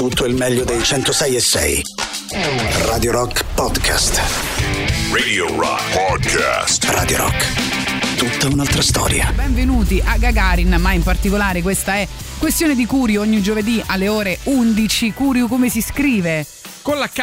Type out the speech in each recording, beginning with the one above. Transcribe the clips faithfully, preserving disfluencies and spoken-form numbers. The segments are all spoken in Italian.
tutto il meglio dei centosei e sei. Radio Rock Podcast. Radio Rock Podcast. Radio Rock. Tutta un'altra storia. Benvenuti a Gagarin, ma in particolare questa è Questione di Curio, ogni giovedì alle ore undici. Curio come si scrive? Con la K,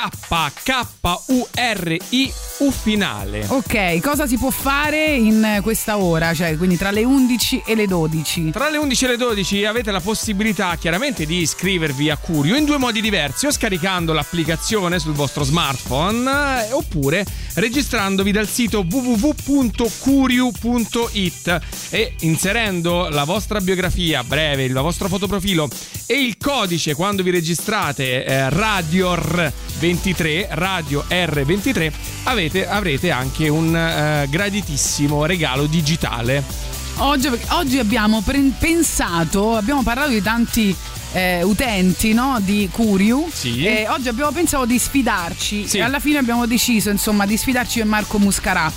K-U-R-I-U finale. Ok, cosa si può fare in questa ora? Cioè, quindi tra le undici e le dodici. Tra le undici e le dodici avete la possibilità chiaramente di iscrivervi a Curio in due modi diversi, o scaricando l'applicazione sul vostro smartphone, eh, oppure registrandovi dal sito w w w punto curio punto it e inserendo la vostra biografia breve, il vostro fotoprofilo e il codice quando vi registrate, eh, Radio R ventitré, Radio R ventitré, avete, avrete anche un eh, graditissimo regalo digitale. Oggi, oggi abbiamo pre- pensato, abbiamo parlato di tanti eh, utenti, no? Di Curio, sì. E oggi abbiamo pensato di sfidarci, sì. E alla fine abbiamo deciso, insomma, di sfidarci con Marco Muscarà.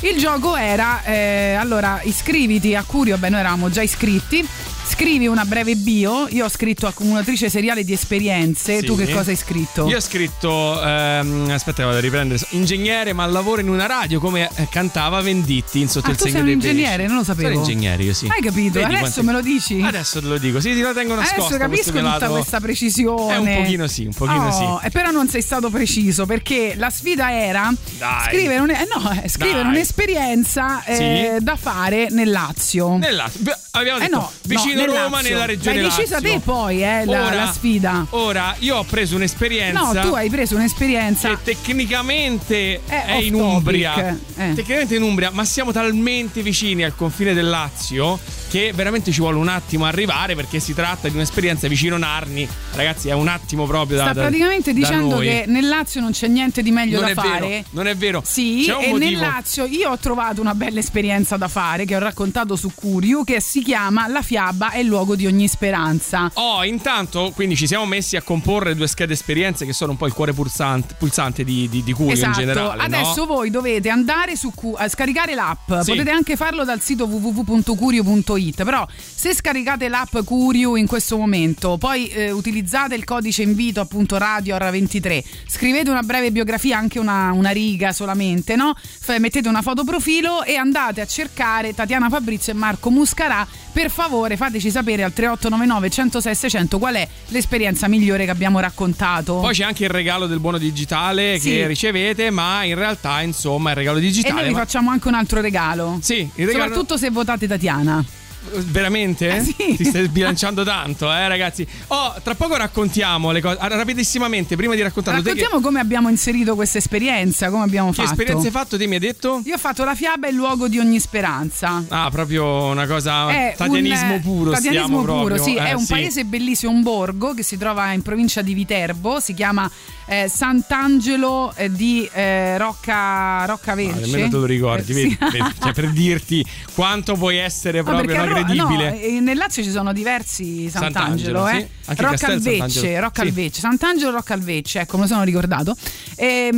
Il gioco era, eh, allora, iscriviti a Curio, beh, noi eravamo già iscritti. Scrivi una breve bio. Io ho scritto accumulatrice seriale di esperienze, sì. Tu che cosa hai scritto? Io ho scritto, ehm, aspetta vado a riprendere, ingegnere ma lavoro in una radio, come cantava Venditti in Sotto ah, il segno dei pesci. Ingegnere, non lo sapevo. Sono ingegnere, io sì. Hai capito? Vedi, adesso quanti... me lo dici? Adesso te lo dico, sì, ti la tengo nascosta. Adesso capisco tutta lato... questa precisione. È un pochino sì, un pochino oh, sì. E però non sei stato preciso, perché la sfida era Dai. scrivere, un... eh, no, scrivere un'esperienza eh, sì. da fare nel Lazio. Nel Lazio, abbiamo detto eh no, vicino. No. Roma nella regione Lazio. L'hai decisa te poi eh, la, ora, la sfida. Ora io ho preso un'esperienza. No, tu hai preso un'esperienza che tecnicamente è, è in Umbria eh. Tecnicamente in Umbria, ma siamo talmente vicini al confine del Lazio che veramente ci vuole un attimo arrivare, perché si tratta di un'esperienza vicino Narni. Ragazzi, è un attimo proprio da Sta da, praticamente da dicendo noi. Che nel Lazio non c'è niente di meglio non da fare vero, non è vero. Sì, c'è un e motivo. Nel Lazio io ho trovato una bella esperienza da fare, che ho raccontato su Curio, che si chiama La Fiaba è il luogo di ogni speranza. Oh, intanto quindi ci siamo messi a comporre due schede esperienze che sono un po' il cuore pulsante, pulsante di, di, di Curio, esatto, in generale. Adesso no? Voi dovete andare su Q, a scaricare l'app, sì. Potete anche farlo dal sito w w w punto curio punto it, però se scaricate l'app Curio in questo momento, poi eh, utilizzate il codice invito appunto Radio R ventitré, scrivete una breve biografia, anche una, una riga solamente, no? F- mettete una foto profilo e andate a cercare Tatiana Fabrizio e Marco Muscarà. Per favore fate Ci sapere al tre otto nove nove centosei seicento qual è l'esperienza migliore che abbiamo raccontato. Poi c'è anche il regalo del buono digitale, sì. Che ricevete, ma in realtà insomma il regalo digitale. E noi vi ma... facciamo anche un altro regalo. Sì, il regalo... soprattutto se votate Tatiana. Veramente? Eh sì. Ti stai sbilanciando tanto, eh ragazzi. Oh, tra poco raccontiamo le cose. Rapidissimamente, prima di raccontarlo, raccontiamo te che... come abbiamo inserito questa esperienza, come abbiamo che fatto. Che esperienza hai fatto? Te mi hai detto? Io ho fatto La Fiaba è il luogo di ogni speranza. Ah, proprio una cosa è tatianismo un, puro. Tatianismo puro, proprio. Sì. Eh, è un sì. paese bellissimo, un borgo che si trova in provincia di Viterbo. Si chiama eh, Sant'Angelo eh, di eh, Rocca Rocca Alvecchio. Ah, nemmeno te lo ricordi, eh, vedi, sì. vedi, cioè, per dirti quanto puoi essere proprio. Ah, no, nel Lazio ci sono diversi Sant'Angelo, Sant'Angelo eh? sì. Rocca Alvecchio, Rocca Alvecchio, sì. Sant'Angelo Rocca Alvecchio, ecco, me lo sono ricordato. E,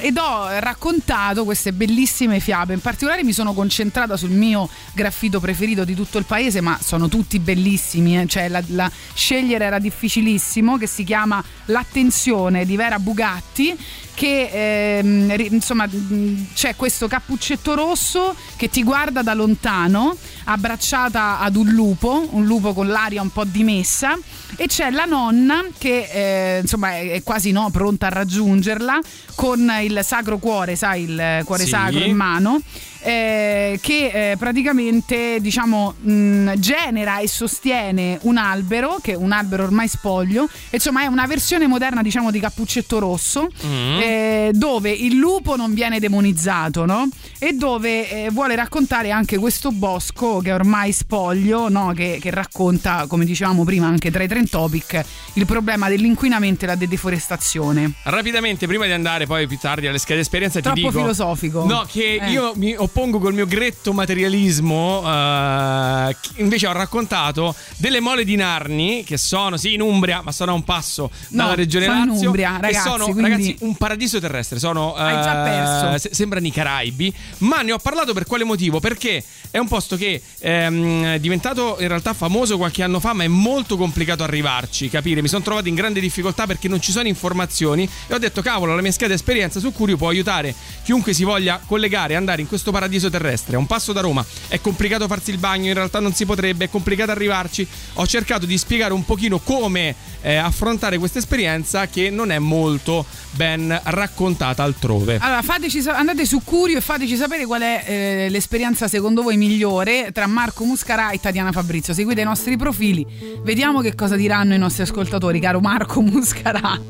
ed ho raccontato queste bellissime fiabe. In particolare mi sono concentrata sul mio graffito preferito di tutto il paese, ma sono tutti bellissimi, eh? Cioè la, la scegliere era difficilissimo, che si chiama L'attenzione di Vera Bugatti, che ehm, insomma c'è questo cappuccetto rosso che ti guarda da lontano, abbracciata ad un lupo, un lupo con l'aria un po' dimessa, e c'è la nonna che eh, insomma è quasi no pronta a raggiungerla con il Sacro Cuore, sai, il cuore sì. sacro in mano. Eh, che eh, praticamente diciamo mh, genera e sostiene un albero, che è un albero ormai spoglio, e insomma è una versione moderna diciamo di Cappuccetto Rosso, mm. eh, dove il lupo non viene demonizzato, no? E dove eh, vuole raccontare anche questo bosco che è ormai spoglio, no? Che, che racconta, come dicevamo prima anche tra i trend topic, il problema dell'inquinamento e la deforestazione. Rapidamente, prima di andare poi più tardi alle schede esperienza, troppo ti dico, troppo filosofico, no, che eh. io mi ho oppongo col mio gretto materialismo, eh, invece ho raccontato delle mole di Narni, che sono, sì, in Umbria, ma sono a un passo no, dalla regione Lazio, sono in Umbria, ragazzi, che sono, quindi... ragazzi, un paradiso terrestre, sono, eh, hai già perso. Se, sembrano i Caraibi, ma ne ho parlato per quale motivo? Perché è un posto che ehm, è diventato in realtà famoso qualche anno fa, ma è molto complicato arrivarci, capire? Mi sono trovato in grande difficoltà perché non ci sono informazioni e ho detto, cavolo, la mia scheda esperienza su Curio può aiutare chiunque si voglia collegare e andare in questo paradiso terrestre. A un passo da Roma, è complicato farsi il bagno, in realtà non si potrebbe, è complicato arrivarci. Ho cercato di spiegare un pochino come eh, affrontare questa esperienza che non è molto ben raccontata altrove. Allora fateci, andate su Curio e fateci sapere qual è eh, l'esperienza secondo voi migliore tra Marco Muscarà e Tatiana Fabrizio. Seguite i nostri profili, vediamo che cosa diranno i nostri ascoltatori, caro Marco Muscarà.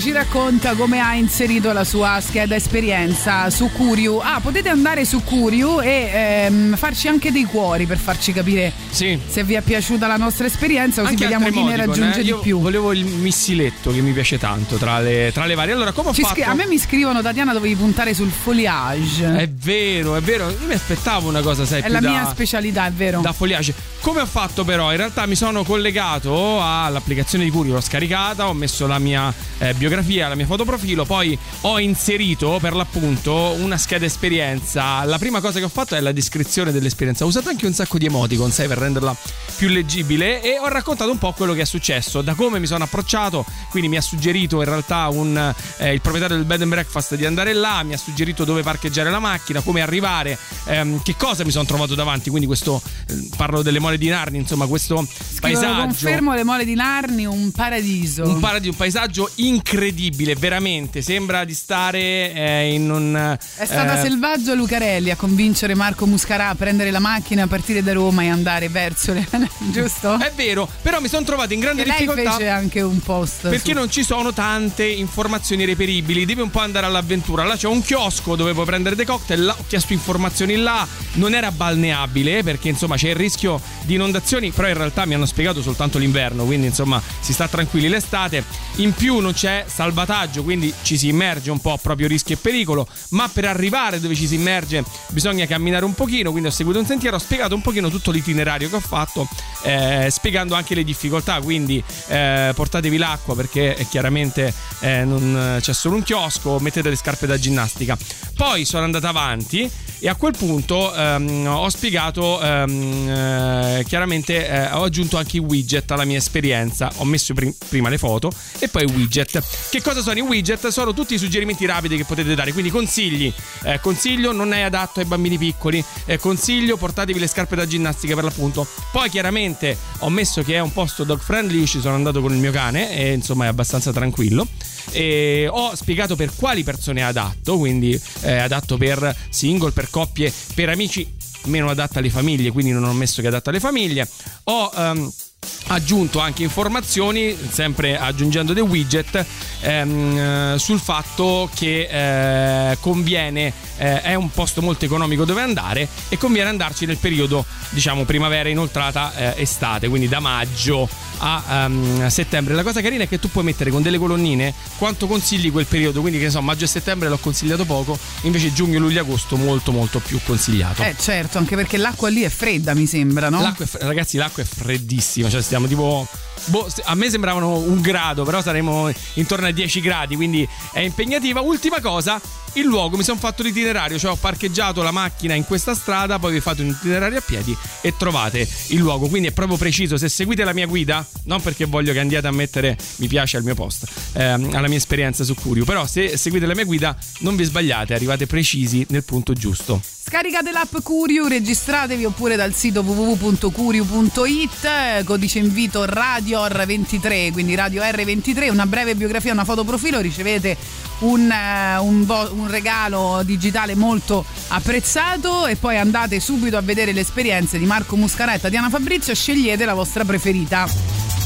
Ci racconta come ha inserito la sua scheda esperienza su Curio. Ah, potete andare su Curio e ehm, farci anche dei cuori per farci capire sì. se vi è piaciuta la nostra esperienza, così anche vediamo chi ne raggiunge eh? di più. Volevo il missiletto che mi piace tanto tra le, tra le varie. Allora, come ho Ci fatto? Scri- a me mi scrivono, Tatiana, dovevi puntare sul foliage. È vero, è vero. Io mi aspettavo una cosa, sai, è più la da, mia specialità, è vero. Da foliage. Come ho fatto però? In realtà mi sono collegato all'applicazione di Curio, l'ho scaricata, ho messo la mia eh, biografia, la mia fotoprofilo, poi ho inserito per l'appunto una scheda esperienza. La prima cosa che ho fatto è la descrizione dell'esperienza, ho usato anche un sacco di emoticon, sai, per renderla più leggibile, e ho raccontato un po' quello che è successo, da come mi sono approcciato. Quindi mi ha suggerito in realtà un, eh, il proprietario del bed and breakfast di andare là, mi ha suggerito dove parcheggiare la macchina, come arrivare, ehm, che cosa mi sono trovato davanti. Quindi questo eh, parlo delle mole Mole di Narni, insomma questo Scrivo, paesaggio. Confermo le Mole di Narni, un paradiso. Un paradiso, un paesaggio incredibile, veramente, sembra di stare eh, in un... È stata eh... selvaggio Lucarelli a convincere Marco Muscarà a prendere la macchina, a partire da Roma e andare verso le... giusto? È vero, però mi sono trovato in grande e difficoltà. Lei fece anche un post perché su... non ci sono tante informazioni reperibili, devi un po' andare all'avventura. Là c'è un chiosco dove puoi prendere dei cocktail, là ho chiesto informazioni, là non era balneabile perché insomma c'è il rischio di inondazioni, però in realtà mi hanno spiegato soltanto l'inverno, quindi insomma si sta tranquilli l'estate. In più non c'è salvataggio, quindi ci si immerge un po' a proprio rischio e pericolo, ma per arrivare dove ci si immerge bisogna camminare un pochino, quindi ho seguito un sentiero, ho spiegato un pochino tutto l'itinerario che ho fatto, eh, spiegando anche le difficoltà, quindi eh, portatevi l'acqua perché eh, chiaramente eh, non c'è solo un chiosco, mettete le scarpe da ginnastica. Poi sono andata avanti e a quel punto ehm, ho spiegato ehm, eh, chiaramente eh, ho aggiunto anche i widget alla mia esperienza, ho messo prim- prima le foto e poi i widget. Che cosa sono i widget? Sono tutti i suggerimenti rapidi che potete dare, quindi consigli, eh, consiglio non è adatto ai bambini piccoli, eh, consiglio portatevi le scarpe da ginnastica per l'appunto. Poi chiaramente ho messo che è un posto dog friendly, io ci sono andato con il mio cane e insomma è abbastanza tranquillo, e ho spiegato per quali persone è adatto, quindi è adatto per single, per coppie, per amici, meno adatta alle famiglie, quindi non ho messo che è adatta alle famiglie. Ho um, aggiunto anche informazioni, sempre aggiungendo dei widget, ehm, sul fatto che eh, conviene, eh, è un posto molto economico dove andare e conviene andarci nel periodo diciamo primavera inoltrata, eh, estate, quindi da maggio a um, settembre. La cosa carina è che tu puoi mettere con delle colonnine quanto consigli quel periodo, quindi che ne so, maggio e settembre l'ho consigliato poco, invece giugno, luglio, agosto molto molto più consigliato. Eh certo, anche perché l'acqua lì è fredda, mi sembra, no? L'acqua è fredda, ragazzi, l'acqua è freddissima, cioè stiamo tipo boh, a me sembravano un grado, però saremo intorno ai dieci gradi, quindi è impegnativa. Ultima cosa, il luogo, mi sono fatto l'itinerario, cioè ho parcheggiato la macchina in questa strada, poi vi fate un itinerario a piedi e trovate il luogo, quindi è proprio preciso. Se seguite la mia guida, non perché voglio che andiate a mettere mi piace al mio post, ehm, alla mia esperienza su Curio, però se seguite la mia guida non vi sbagliate, arrivate precisi nel punto giusto. Scaricate l'app Curio, registratevi oppure dal sito w w w punto curio punto i t, codice invito Radio R ventitré, quindi Radio R ventitré, una breve biografia, una fotoprofilo, ricevete un, un, bo- un regalo digitale molto apprezzato e poi andate subito a vedere le esperienze di Marco Muscarà e Tatiana Fabrizio e scegliete la vostra preferita.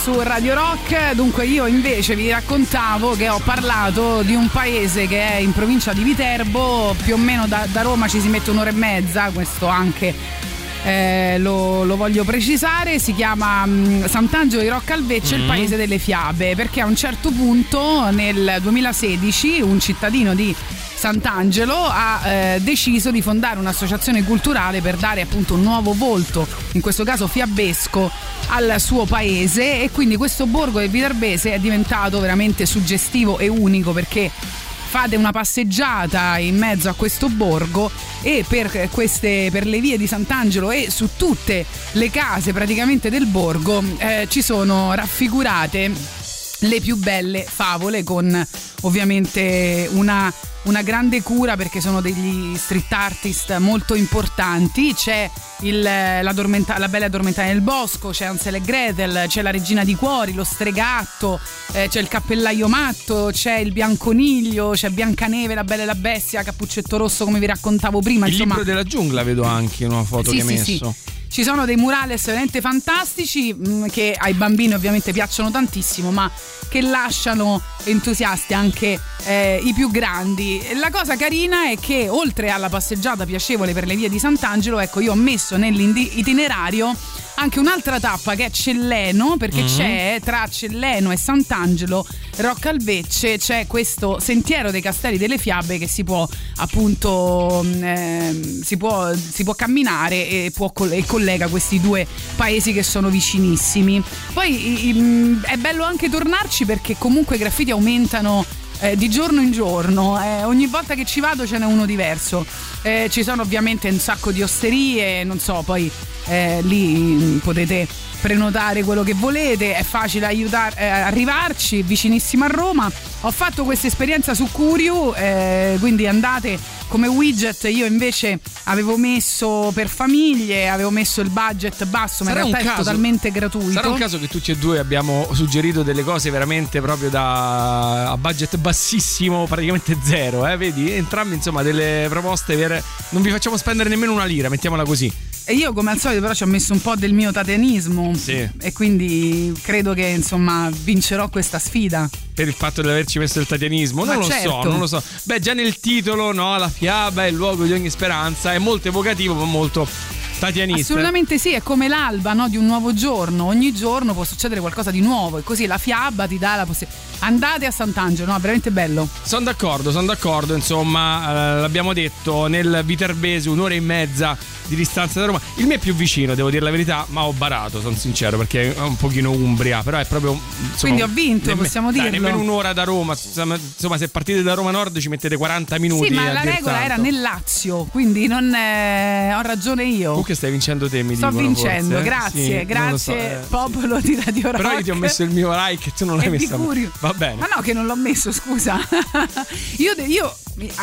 su Radio Rock. Dunque io invece vi raccontavo che ho parlato di un paese che è in provincia di Viterbo, più o meno da, da Roma ci si mette un'ora e mezza, questo anche eh, lo, lo voglio precisare. Si chiama mh, Sant'Angelo di Rocca Alvecchio, mm. il paese delle fiabe, perché a un certo punto nel duemilasedici un cittadino di Sant'Angelo ha eh, deciso di fondare un'associazione culturale per dare appunto un nuovo volto, in questo caso fiabesco, al suo paese, e quindi questo borgo del viterbese è diventato veramente suggestivo e unico, perché fate una passeggiata in mezzo a questo borgo e per queste, per le vie di Sant'Angelo e su tutte le case praticamente del borgo eh, ci sono raffigurate le più belle favole, con ovviamente una una grande cura, perché sono degli street artist molto importanti. C'è il, la, dormenta, la Bella addormentata nel bosco, c'è Ansel e Gretel, c'è la Regina di cuori, lo Stregatto, eh, c'è il Cappellaio matto, c'è il Bianconiglio, c'è Biancaneve, la Bella e la Bestia, Cappuccetto rosso, come vi raccontavo prima. Il Insomma, libro della giungla, vedo anche una foto sì, che hai sì, messo sì. Ci sono dei murales veramente fantastici che ai bambini ovviamente piacciono tantissimo, ma che lasciano entusiasti anche eh, i più grandi. La cosa carina è che oltre alla passeggiata piacevole per le vie di Sant'Angelo, ecco, io ho messo nell'itinerario anche un'altra tappa che è Celleno, perché mm-hmm. c'è tra Celleno e Sant'Angelo Rocca Alvecchio c'è questo sentiero dei Castelli delle Fiabe che si può appunto eh, si può si può camminare e può e collega questi due paesi che sono vicinissimi. Poi i, è bello anche tornarci, perché comunque i graffiti aumentano Eh, di giorno in giorno, eh, ogni volta che ci vado ce n'è uno diverso. Eh, ci sono ovviamente un sacco di osterie, non so, poi eh, lì potete prenotare quello che volete, è facile aiutar- eh, arrivarci, vicinissima a Roma. Ho fatto questa esperienza su Curio, eh, quindi andate come widget. Io invece avevo messo per famiglie, avevo messo il budget basso, ma sarà in realtà caso, è totalmente gratuito. Sarà un caso che tutti e due abbiamo suggerito delle cose veramente proprio da a budget bassissimo, praticamente zero, eh? Vedi? Entrambi insomma delle proposte per non vi facciamo spendere nemmeno una lira, mettiamola così. E io come al solito però ci ho messo un po' del mio tatianismo, sì. E quindi credo che insomma vincerò questa sfida. Per il fatto di averci messo il tatianismo, non Ma lo certo. so, non lo so. Beh, già nel titolo, no, la fiaba è il luogo di ogni speranza, è molto evocativo, ma molto tatianista. Assolutamente sì, è come l'alba, no, di un nuovo giorno, ogni giorno può succedere qualcosa di nuovo e così la fiaba ti dà la possibilità. Andate a Sant'Angelo, no, veramente bello. Sono d'accordo, sono d'accordo, insomma, eh, l'abbiamo detto, nel viterbese un'ora e mezza di distanza da Roma. Il mio è più vicino, devo dire la verità, ma ho barato, sono sincero, perché è un pochino Umbria, però è proprio insomma, quindi ho vinto, nemm- possiamo dirlo. Dai, nemmeno un'ora da Roma, insomma, se partite da Roma Nord ci mettete quaranta minuti. Sì, ma la regola tanto. Era nel Lazio, quindi non eh, ho ragione io. Tu che stai vincendo te, mi dicono. Sto vincendo, forse. grazie, sì, grazie so, eh, popolo sì. di Radio Rock. Però io ti ho messo il mio like che tu non l'hai messo. Va bene. Ma no, che non l'ho messo, scusa. io io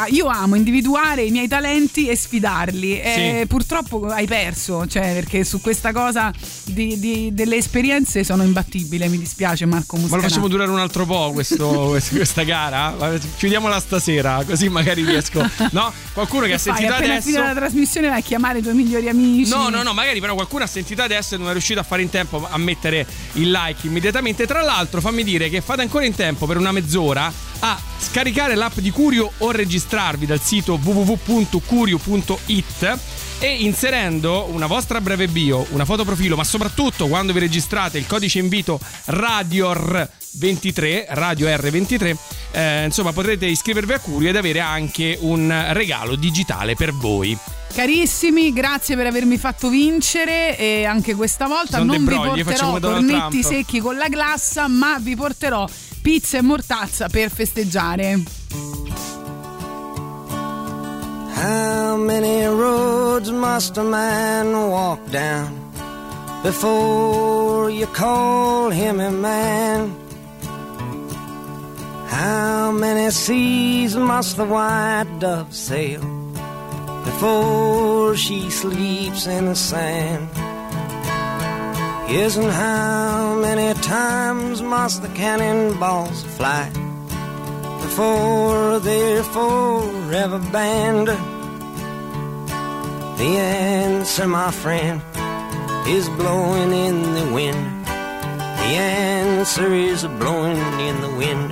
Io amo individuare i miei talenti e sfidarli, e sì. purtroppo hai perso, cioè, perché su questa cosa di, di, delle esperienze sono imbattibile, mi dispiace Marco Muscarà. Ma lo facciamo durare un altro po' questo, questa gara? Chiudiamola stasera, così magari riesco, no? Qualcuno che ha sentito adesso... appena finita la trasmissione vai a chiamare i tuoi migliori amici. No, no, no, magari però qualcuno ha sentito adesso e non è riuscito a fare in tempo a mettere il like immediatamente. Tra l'altro fammi dire che fate ancora in tempo per una mezz'ora a scaricare l'app di Curio o registrarvi dal sito w w w punto curio punto it e inserendo una vostra breve bio, una foto profilo, ma soprattutto quando vi registrate il codice invito radio R ventitré, radio R ventitré, eh, insomma potrete iscrivervi a Curio ed avere anche un regalo digitale per voi. Carissimi, grazie per avermi fatto vincere e anche questa volta non vi porterò cornetti secchi con la glassa, ma vi porterò pizza e mortazza per festeggiare. How many roads must a man walk down before you call him a man? How many seas must the white dove sail before she sleeps in the sand? Yes, and how many times must the cannonballs fly before they're forever banned? The answer, my friend, is blowing in the wind. The answer is a blowing in the wind.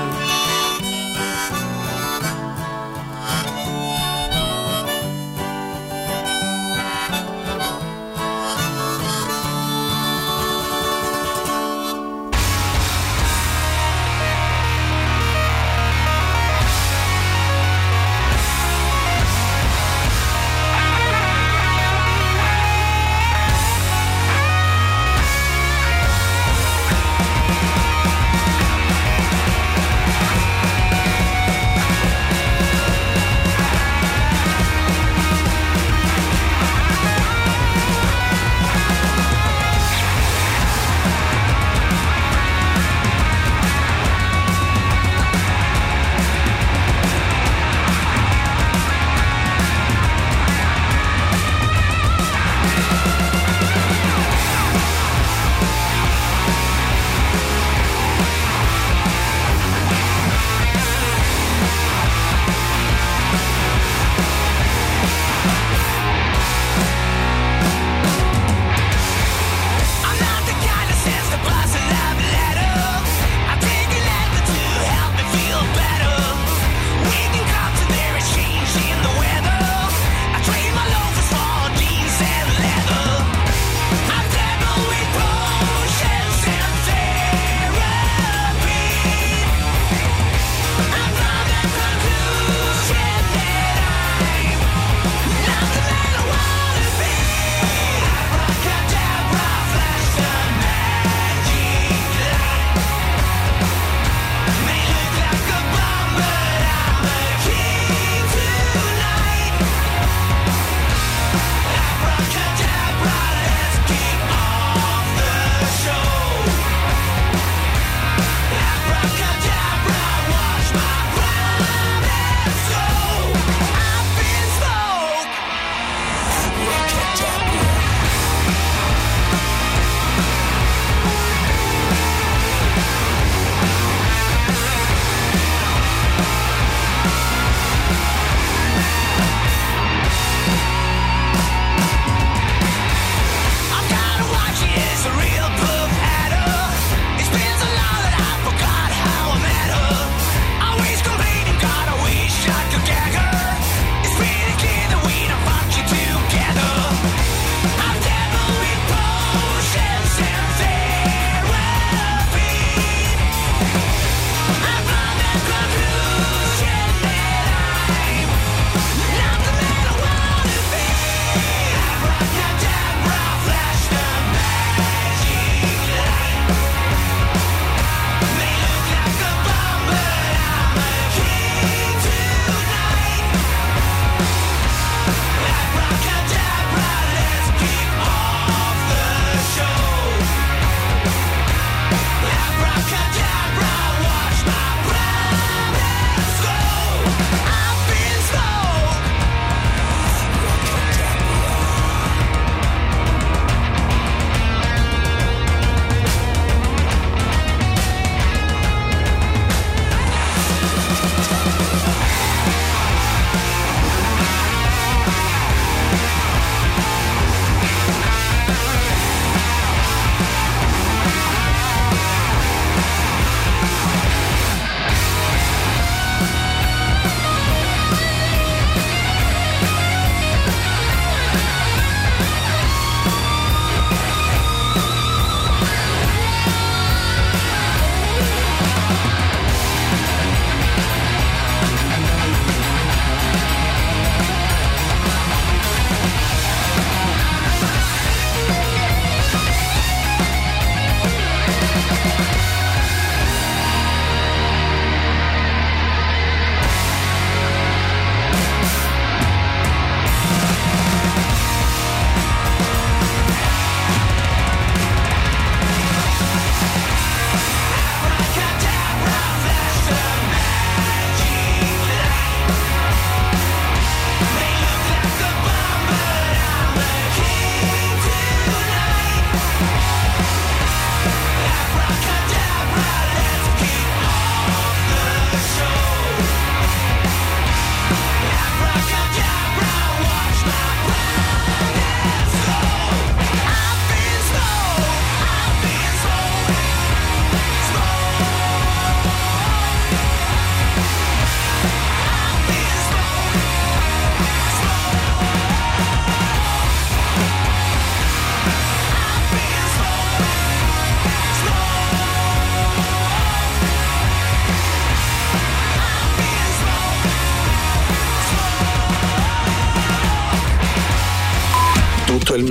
tutto il